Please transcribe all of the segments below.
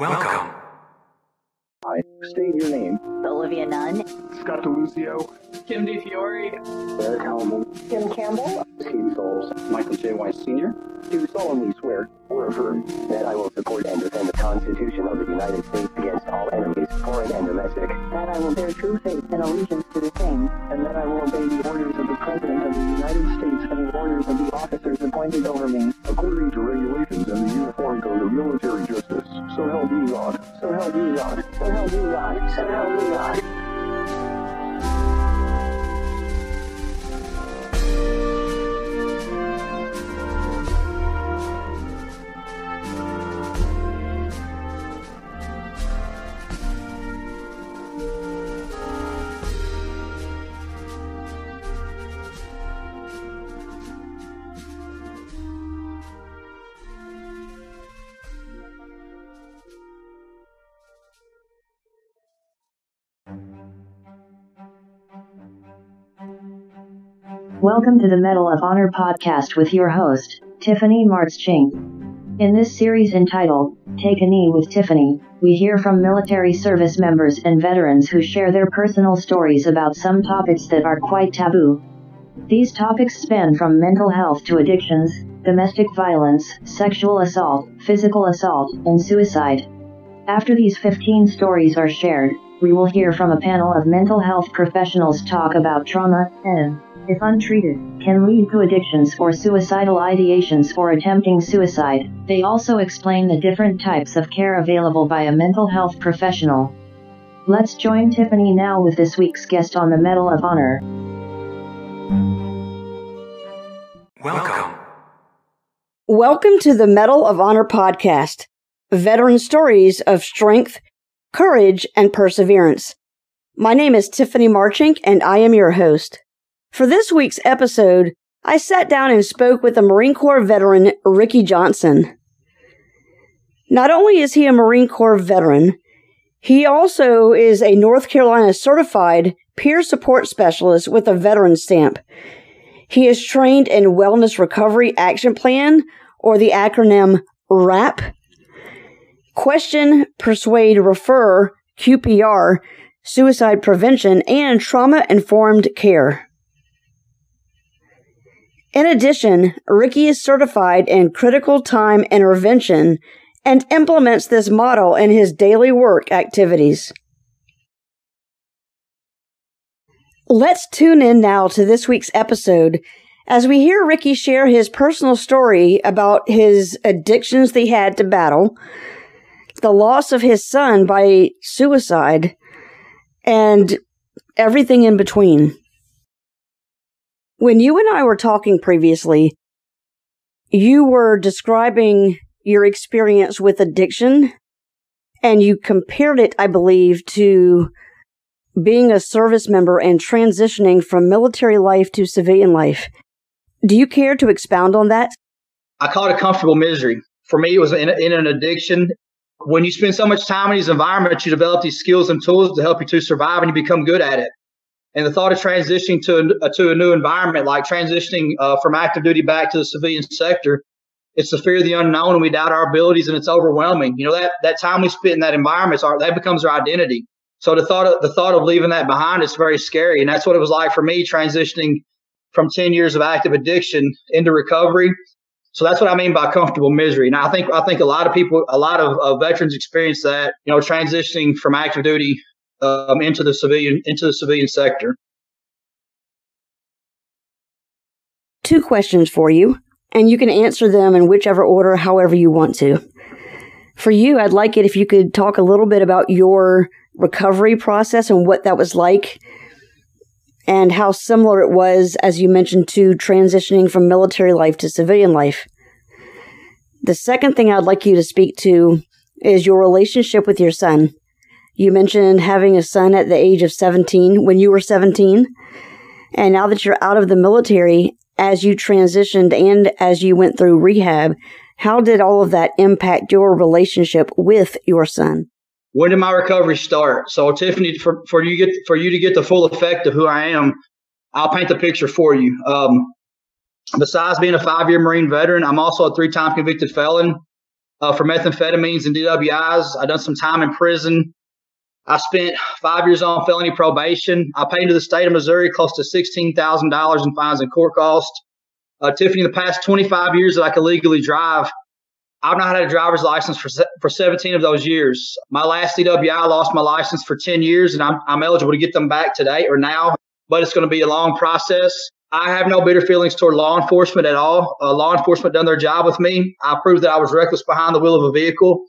Welcome. I state your name. Olivia Nunn. Scott DeLuzio. Kim DeFiore. Eric Howellman. Jim Campbell. Steve Soles. Michael J. Weiss Sr. Do solemnly swear or affirm that I will support and defend the Constitution of the United States against all enemies, foreign and domestic. That I will bear true faith and allegiance to the same, and that I will obey the orders of the President of the United States and the orders of the officers appointed over me, according to regulations and the Uniform Code of Military Justice. So help me God. So help me God. So help me God. So help me God. Welcome to the Mettle of Honor podcast with your host, Tiffany Martz-Ching. In this series entitled, Take a Knee with Tiffany, we hear from military service members and veterans who share their personal stories about some topics that are quite taboo. These topics span from mental health to addictions, domestic violence, sexual assault, physical assault, and suicide. After these 15 stories are shared, we will hear from a panel of mental health professionals talk about trauma and, if untreated, can lead to addictions or suicidal ideations or attempting suicide. They also explain the different types of care available by a mental health professional. Let's join Tiffany now with this week's guest on the Mettle of Honor. Welcome. Welcome to the Mettle of Honor podcast, veteran stories of strength, courage, and perseverance. My name is Tiffany Martz-Ching, and I am your host. For this week's episode, I sat down and spoke with a Marine Corps veteran, Ricky Johnson. Not only is he a Marine Corps veteran, he also is a North Carolina certified peer support specialist with a veteran stamp. He is trained in Wellness Recovery Action Plan, or the acronym WRAP, Question, Persuade, Refer, QPR, Suicide Prevention, and Trauma-Informed Care. In addition, Ricky is certified in critical time intervention and implements this model in his daily work activities. Let's tune in now to this week's episode as we hear Ricky share his personal story about his addictions that he had to battle, the loss of his son by suicide, and everything in between. When you and I were talking previously, you were describing your experience with addiction, and you compared it, I believe, to being a service member and transitioning from military life to civilian life. Do you care to expound on that? I call it a comfortable misery. For me, it was in an addiction. When you spend so much time in these environments, you develop these skills and tools to help you to survive, and you become good at it. And the thought of transitioning to a new environment, like transitioning from active duty back to the civilian sector, it's the fear of the unknown, and we doubt our abilities, and it's overwhelming. You know, that time we spent in that environment, that becomes our identity. So the thought of leaving that behind is very scary, and that's what it was like for me transitioning from 10 years of active addiction into recovery. So that's what I mean by comfortable misery. And I think a lot of veterans experience that, you know, transitioning from active duty into the civilian sector. Two questions for you, and you can answer them in whichever order, however you want to. For you, I'd like it if you could talk a little bit about your recovery process and what that was like, and how similar it was, as you mentioned, to transitioning from military life to civilian life. The second thing I'd like you to speak to is your relationship with your son. You mentioned having a son at the age of 17 when you were 17. And now that you're out of the military, as you transitioned and as you went through rehab, how did all of that impact your relationship with your son? When did my recovery start? So, Tiffany, for you to get the full effect of who I am, I'll paint the picture for you. Besides being a 5-year Marine veteran, I'm also a 3-time convicted felon. for methamphetamines and DWIs. I done some time in prison. I spent 5 years on felony probation. I paid to the state of Missouri close to $16,000 in fines and court costs. Tiffany, in the past 25 years that I could legally drive, I've not had a driver's license for 17 of those years. My last DWI, I lost my license for 10 years, and I'm eligible to get them back today or now, but it's going to be a long process. I have no bitter feelings toward law enforcement at all. Law enforcement done their job with me. I proved that I was reckless behind the wheel of a vehicle.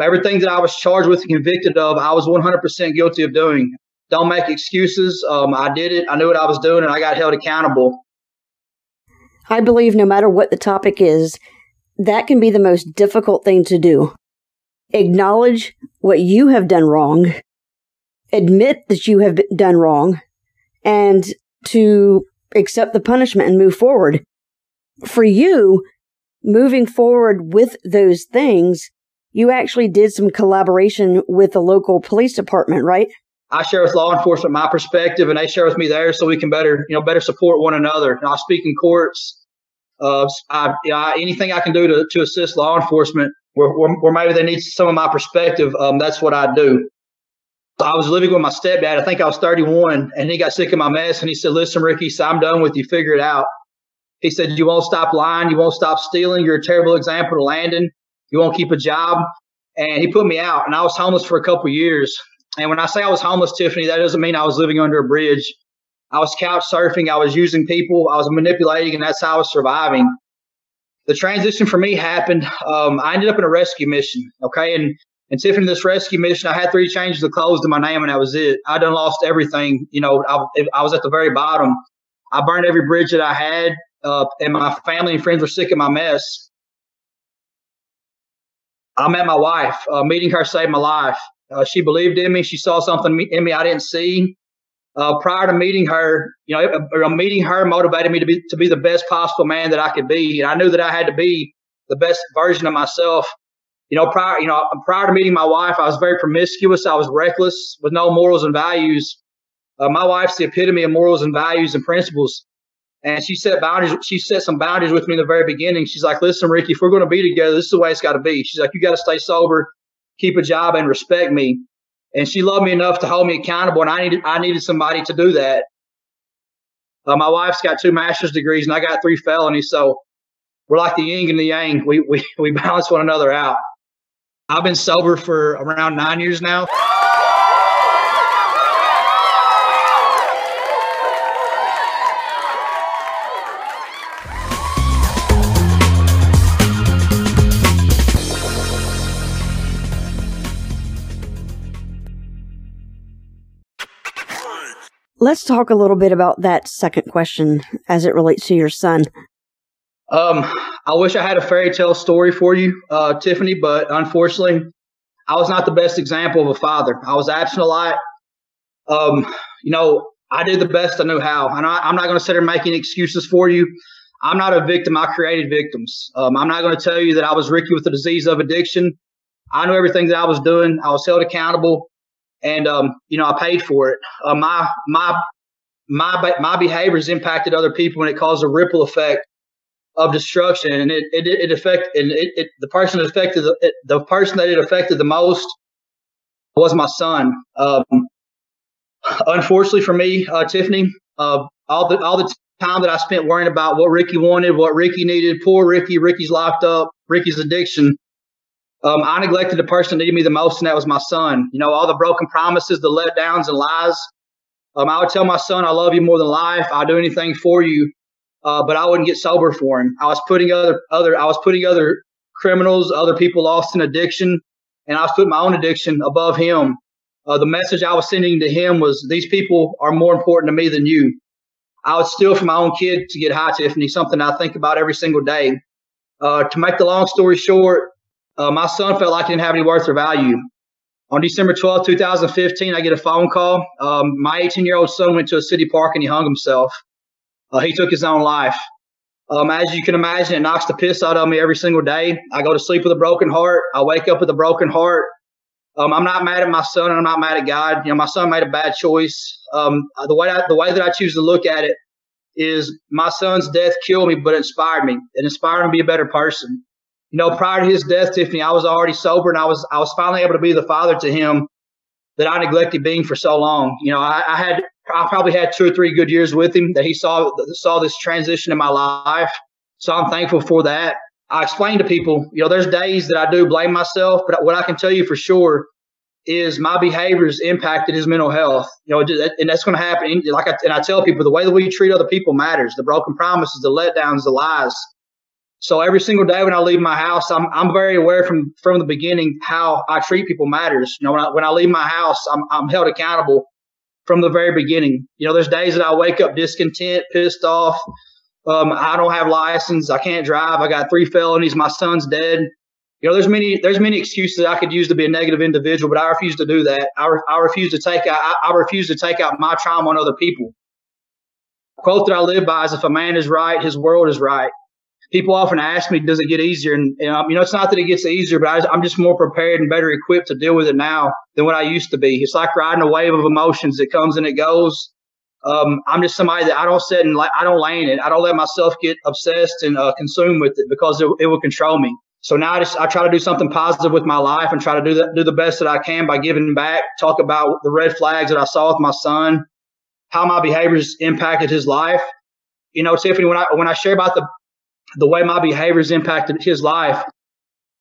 Everything that I was charged with and convicted of, I was 100% guilty of doing. Don't make excuses. I did it. I knew what I was doing, and I got held accountable. I believe no matter what the topic is, that can be the most difficult thing to do. Acknowledge what you have done wrong. Admit that you have done wrong. And to accept the punishment and move forward. For you, moving forward with those things, you actually did some collaboration with the local police department, right? I share with law enforcement my perspective, and they share with me theirs, so we can better support one another. And I speak in courts. Anything I can do to assist law enforcement, where maybe they need some of my perspective, that's what I do. I was living with my stepdad. I think I was 31, and he got sick of my mess, and he said, "Listen, Ricky, I'm done with you. Figure it out." He said, "You won't stop lying. You won't stop stealing. You're a terrible example to Landon. You won't keep a job." And he put me out, and I was homeless for a couple years. And when I say I was homeless, Tiffany, that doesn't mean I was living under a bridge. I was couch surfing. I was using people. I was manipulating, and that's how I was surviving. The transition for me happened. I ended up in a rescue mission, okay? And Tiffany, this rescue mission, I had 3 changes of clothes to my name, and that was it. I done lost everything. You know, I was at the very bottom. I burned every bridge that I had, and my family and friends were sick of my mess. I met my wife. Meeting her saved my life. She believed in me. She saw something in me I didn't see. Prior to meeting her, meeting her motivated me to be the best possible man that I could be, and I knew that I had to be the best version of myself. Prior to meeting my wife, I was very promiscuous. I was reckless with no morals and values. My wife's the epitome of morals and values and principles, and she set boundaries. She set some boundaries with me in the very beginning. She's like, "Listen, Ricky, if we're going to be together, this is the way it's got to be." She's like, "You got to stay sober, keep a job, and respect me." And she loved me enough to hold me accountable, and I needed somebody to do that. My wife's got 2 master's degrees, and I got 3 felonies, so we're like the yin and the yang. We balance one another out. I've been sober for around 9 years now. Let's talk a little bit about that second question as it relates to your son. I wish I had a fairy tale story for you, Tiffany, but unfortunately, I was not the best example of a father. I was absent a lot. I did the best I knew how, and I'm not going to sit here making excuses for you. I'm not a victim. I created victims. I'm not going to tell you that I was Ricky with the disease of addiction. I knew everything that I was doing. I was held accountable, and I paid for it. My behaviors impacted other people, and it caused a ripple effect of destruction, and the person that it affected the most was my son. Unfortunately for me, Tiffany, all the time that I spent worrying about what Ricky wanted, what Ricky needed, poor Ricky, Ricky's locked up, Ricky's addiction, I neglected the person that needed me the most, and that was my son. All the broken promises, the letdowns, and lies. I would tell my son, "I love you more than life. I'll do anything for you." But I wouldn't get sober for him. I was putting other criminals, other people lost in addiction, and I was putting my own addiction above him. The message I was sending to him was, "These people are more important to me than you." I would steal from my own kid to get high, Tiffany, something I think about every single day. To make the long story short, my son felt like he didn't have any worth or value. On December 12, 2015, I get a phone call. My 18-year-old son went to a city park and he hung himself. He took his own life. As you can imagine, it knocks the piss out of me every single day. I go to sleep with a broken heart. I wake up with a broken heart. I'm not mad at my son, and I'm not mad at God. My son made a bad choice. The way that I choose to look at it is, my son's death killed me, but it inspired me. It inspired me to be a better person. you know, prior to his death, Tiffany, I was already sober, and I was finally able to be the father to him that I neglected being for so long. You know, I probably had 2 or 3 good years with him that he saw this transition in my life. So I'm thankful for that. I explain to people, you know, there's days that I do blame myself, but what I can tell you for sure is my behaviors impacted his mental health. You know, and that's going to happen. Like, I tell people, the way that we treat other people matters. The broken promises, the letdowns, the lies. So every single day when I leave my house, I'm very aware from the beginning how I treat people matters. You know, when I leave my house, I'm held accountable from the very beginning. You know, there's days that I wake up discontent, pissed off. I don't have license. I can't drive. I got 3 felonies. My son's dead. You know, there's many excuses I could use to be a negative individual, but I refuse to do that. I refuse to take out my trauma on other people. The quote that I live by is, "If a man is right, his world is right." People often ask me, does it get easier? And, you know, it's not that it gets easier, but I'm just more prepared and better equipped to deal with it now than what I used to be. It's like riding a wave of emotions. It comes and it goes. I'm just somebody that I don't lay in it. I don't let myself get obsessed and consumed with it, because it will control me. So now I try to do something positive with my life and try to do the best that I can by giving back, talk about the red flags that I saw with my son, how my behaviors impacted his life. You know, Tiffany, when I share about the way my behaviors impacted his life,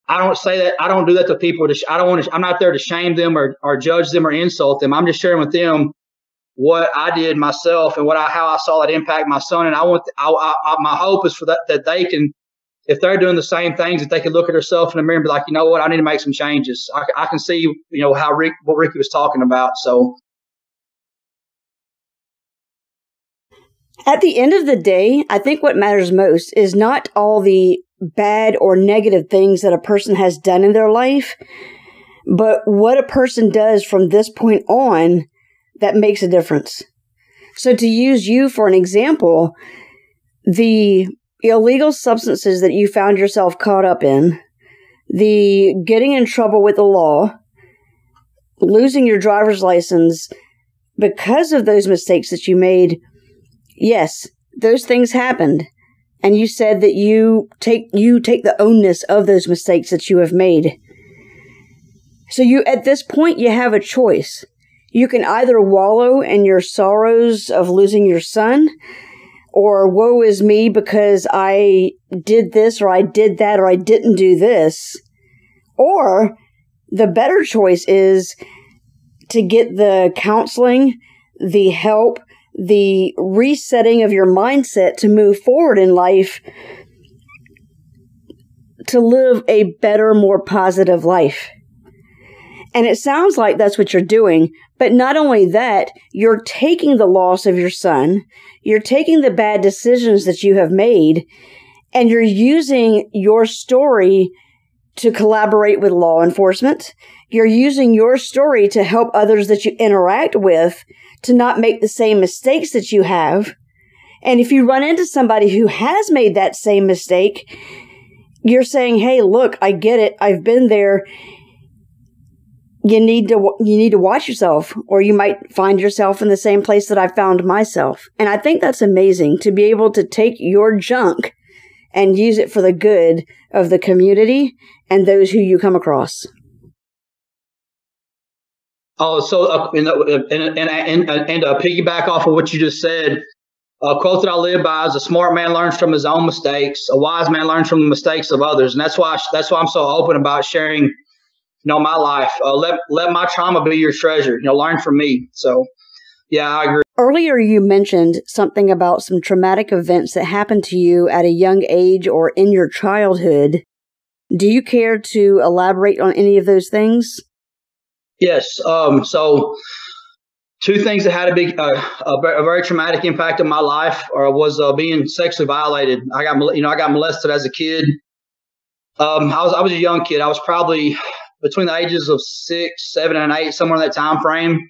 I don't say that. I don't do that to people. I'm not there to shame them or judge them or insult them. I'm just sharing with them what I did myself and how I saw that impact my son. And my hope is for that they can, if they're doing the same things, that they can look at herself in the mirror and be like, you know what, I need to make some changes. I can see, you know, how what Ricky was talking about. So at the end of the day, I think what matters most is not all the bad or negative things that a person has done in their life, but what a person does from this point on that makes a difference. So to use you for an example, the illegal substances that you found yourself caught up in, the getting in trouble with the law, losing your driver's license because of those mistakes that you made, yes, those things happened. And you said that you take the onus of those mistakes that you have made. So at this point, you have a choice. You can either wallow in your sorrows of losing your son, or woe is me because I did this or I did that or I didn't do this. Or the better choice is to get the counseling, the help, the resetting of your mindset to move forward in life, to live a better, more positive life. And it sounds like that's what you're doing. But not only that, you're taking the loss of your son, you're taking the bad decisions that you have made, and you're using your story to collaborate with law enforcement. You're using your story to help others that you interact with to not make the same mistakes that you have. And if you run into somebody who has made that same mistake, you're saying, hey, look, I get it. I've been there. You need to watch yourself, or you might find yourself in the same place that I found myself. And I think that's amazing, to be able to take your junk and use it for the good of the community and those who you come across. Oh, so piggyback off of what you just said, a quote that I live by is, a smart man learns from his own mistakes. A wise man learns from the mistakes of others. And that's why I'm so open about sharing, you know, my life. Let my trauma be your treasure. You know, learn from me. So, yeah, I agree. Earlier, you mentioned something about some traumatic events that happened to you at a young age or in your childhood. Do you care to elaborate on any of those things? Yes. So 2 things that had a very traumatic impact on my life was being sexually violated. I got molested as a kid. I was a young kid. I was probably between the ages of 6, 7, and 8, somewhere in that time frame.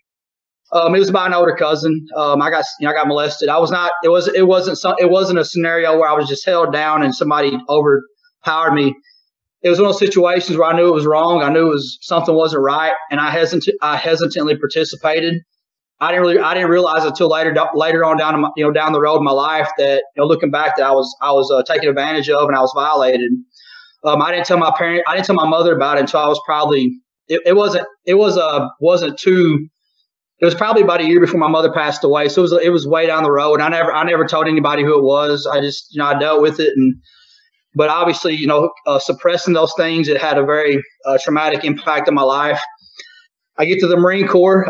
It was by an older cousin. I got molested. It wasn't a scenario where I was just held down and somebody overpowered me. It was one of those situations where I knew it was wrong. I knew something wasn't right, and I hesitantly participated. I didn't realize until later on down the road in my life that, you know, looking back, that I was taken advantage of and I was violated. I didn't tell my parents, I didn't tell my mother about it until I was probably, it was probably about a year before my mother passed away. So it was way down the road. And I never told anybody who it was. I just, I dealt with it. But obviously, suppressing those things, it had a very traumatic impact on my life. I get to the Marine Corps,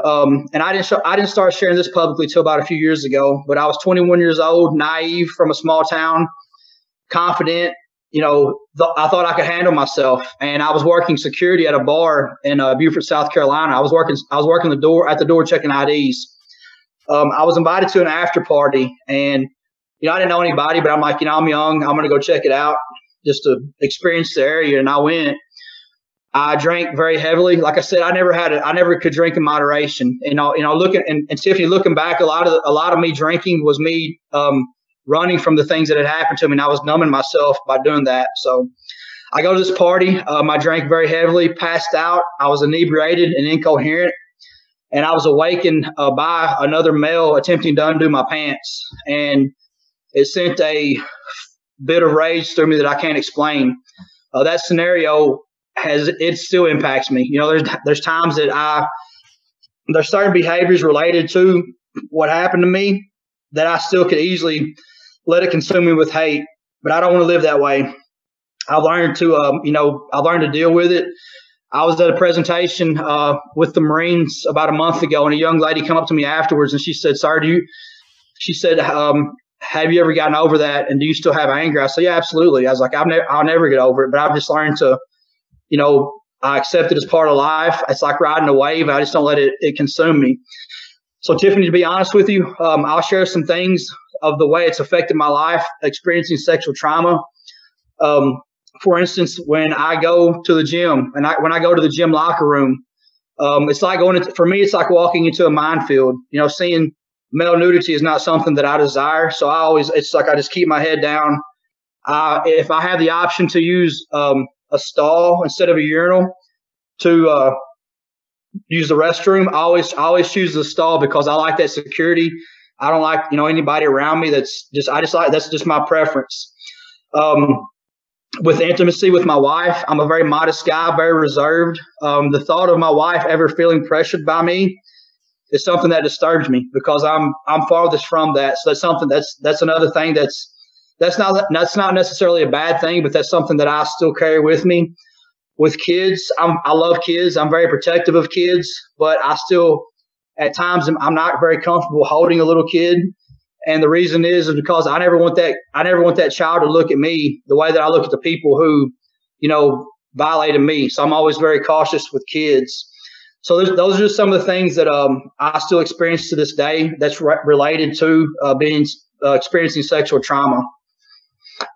and I didn't start sharing this publicly till about a few years ago. But I was 21 years old, naive, from a small town, confident. I thought I could handle myself, and I was working security at a bar in Beaufort, South Carolina. I was working at the door checking IDs. I was invited to an after party, and I didn't know anybody, but I'm like, I'm young, I'm gonna go check it out just to experience the area, and I went. I drank very heavily. Like I said, I never could drink in moderation. Tiffany, looking back, a lot of me drinking was me running from the things that had happened to me, and I was numbing myself by doing that. So I go to this party. I drank very heavily, passed out. I was inebriated and incoherent, and I was awakened by another male attempting to undo my pants, and it sent a bit of rage through me that I can't explain. That scenario still impacts me. There's times that there's certain behaviors related to what happened to me that I still could easily let it consume me with hate, but I don't want to live that way. I learned to deal with it. I was at a presentation with the Marines about a month ago, and a young lady come up to me afterwards, and she said, "Sir, have you ever gotten over that? And do you still have anger?" I said, "Yeah, absolutely." I was like, I'll never get over it, but I've just learned to, I accept it as part of life. It's like riding a wave. I just don't let it consume me. So, Tiffany, to be honest with you, I'll share some things of the way it's affected my life, experiencing sexual trauma. For instance, when I go to the gym, and when I go to the gym locker room, it's like for me, it's like walking into a minefield. Seeing male nudity is not something that I desire. So it's like I just keep my head down. If I have the option to use a stall instead of a urinal to use the restroom, I always choose the stall because I like that security. I don't like anybody around me. That's just my preference. With intimacy with my wife, I'm a very modest guy, very reserved. The thought of my wife ever feeling pressured by me is something that disturbs me because I'm farthest from that. So that's another thing that's not necessarily a bad thing, but that's something that I still carry with me. With kids, I love kids. I'm very protective of kids, but I still, at times, I'm not very comfortable holding a little kid, and the reason is because I never want that child to look at me the way that I look at the people who, violated me. So I'm always very cautious with kids. So those are just some of the things that I still experience to this day that's related to experiencing sexual trauma.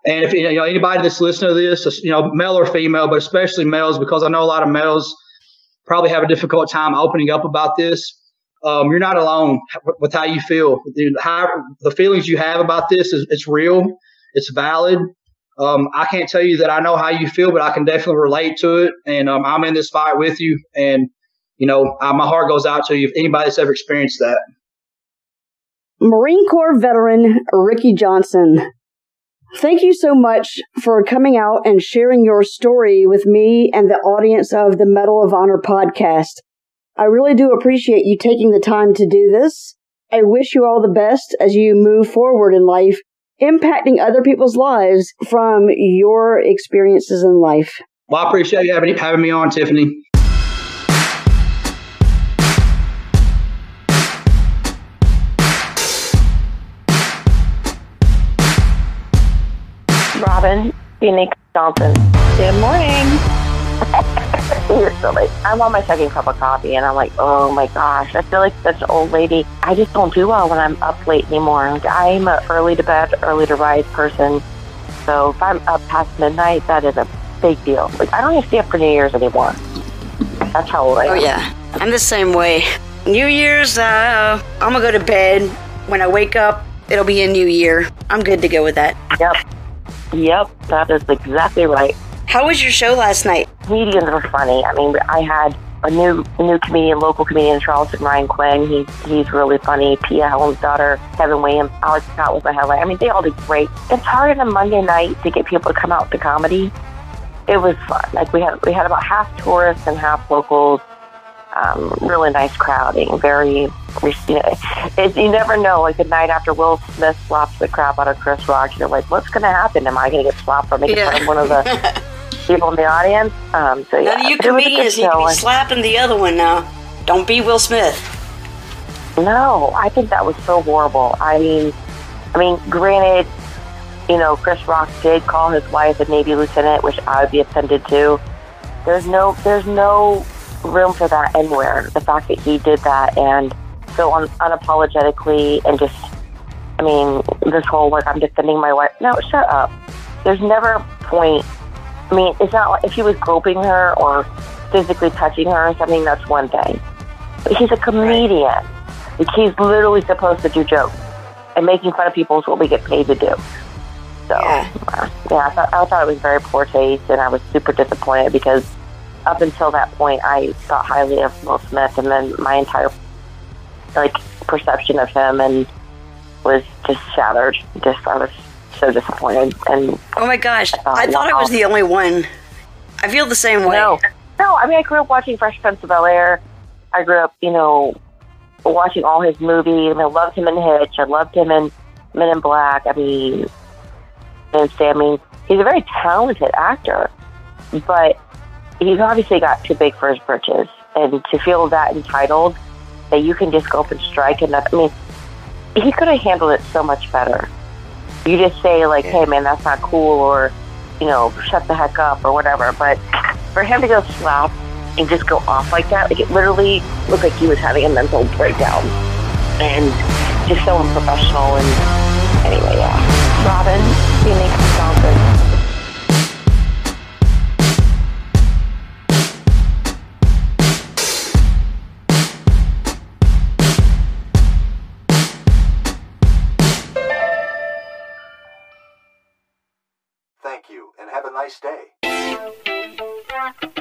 And if anybody that's listening to this, male or female, but especially males, because I know a lot of males probably have a difficult time opening up about this. You're not alone with how you feel. The feelings you have about this it's real, it's valid. I can't tell you that I know how you feel, but I can definitely relate to it. And I'm in this fight with you. And my heart goes out to you if anybody's ever experienced that. Marine Corps veteran Ricky Johnson. Thank you so much for coming out and sharing your story with me and the audience of the Mettle of Honor podcast. I really do appreciate you taking the time to do this. I wish you all the best as you move forward in life, impacting other people's lives from your experiences in life. Well, I appreciate you having me on, Tiffany. Robin Phoenix Johnson. Good morning. I'm on my second cup of coffee, and I'm like, oh my gosh, I feel like such an old lady. I just don't do well when I'm up late anymore. I'm an early to bed, early to rise person. So if I'm up past midnight, that is a big deal. Like, I don't even stay up for New Year's anymore. That's how old I am. Oh yeah, I'm the same way. New Year's, I'm gonna go to bed. When I wake up, it'll be a new year. I'm good to go with that. Yep, that is exactly right. How was your show last night? Comedians were funny. I mean, I had a new comedian, local comedian, Charleston, Ryan Quinn. He's really funny. Pia Helms' daughter, Kevin Williams, Alex Scott was a highlight. I mean, they all did great. It's hard on a Monday night to get people to come out to comedy. it was fun. Like we had about half tourists and half locals. Really nice crowding. Very, you never know. Like the night after Will Smith slaps the crap out of Chris Rock, you're like, what's going to happen? Am I going to get slapped or make fun of one of the people in the audience? So yeah, now you comedians need to be slapping the other one now. Don't be Will Smith. No, I think that was so horrible. I mean, granted, you know, Chris Rock did call his wife a Navy lieutenant, which I would be offended to. There's no room for that anywhere. The fact that he did that and so unapologetically and just, I mean, this whole like I'm defending my wife. No, shut up. There's never a point. I mean, it's not like if he was groping her or physically touching her or something. That's one thing. But he's a comedian. Like he's literally supposed to do jokes, and making fun of people is what we get paid to do. So I thought it was very poor taste, and I was super disappointed because up until that point, I thought highly of Will Smith, and then my entire like perception of him and was just shattered. I was so disappointed. And oh my gosh, I thought I was the only one. I feel the same way. No, I mean, I grew up watching Fresh Prince of Bel-Air. I grew up, you know, watching all his movies. I mean, I loved him in Hitch. I loved him in Men in Black. I mean, he's a very talented actor, but he's obviously got too big for his britches, and to feel that entitled that you can just go up and strike and nothing. I mean, he could have handled it so much better. You just say like, hey man, that's not cool, or, you know, shut the heck up or whatever. But for him to go slap and just go off like that, like it literally looked like he was having a mental breakdown and just so unprofessional. And anyway, yeah. Robin Phoenix Johnson. Thank you, and have a nice day.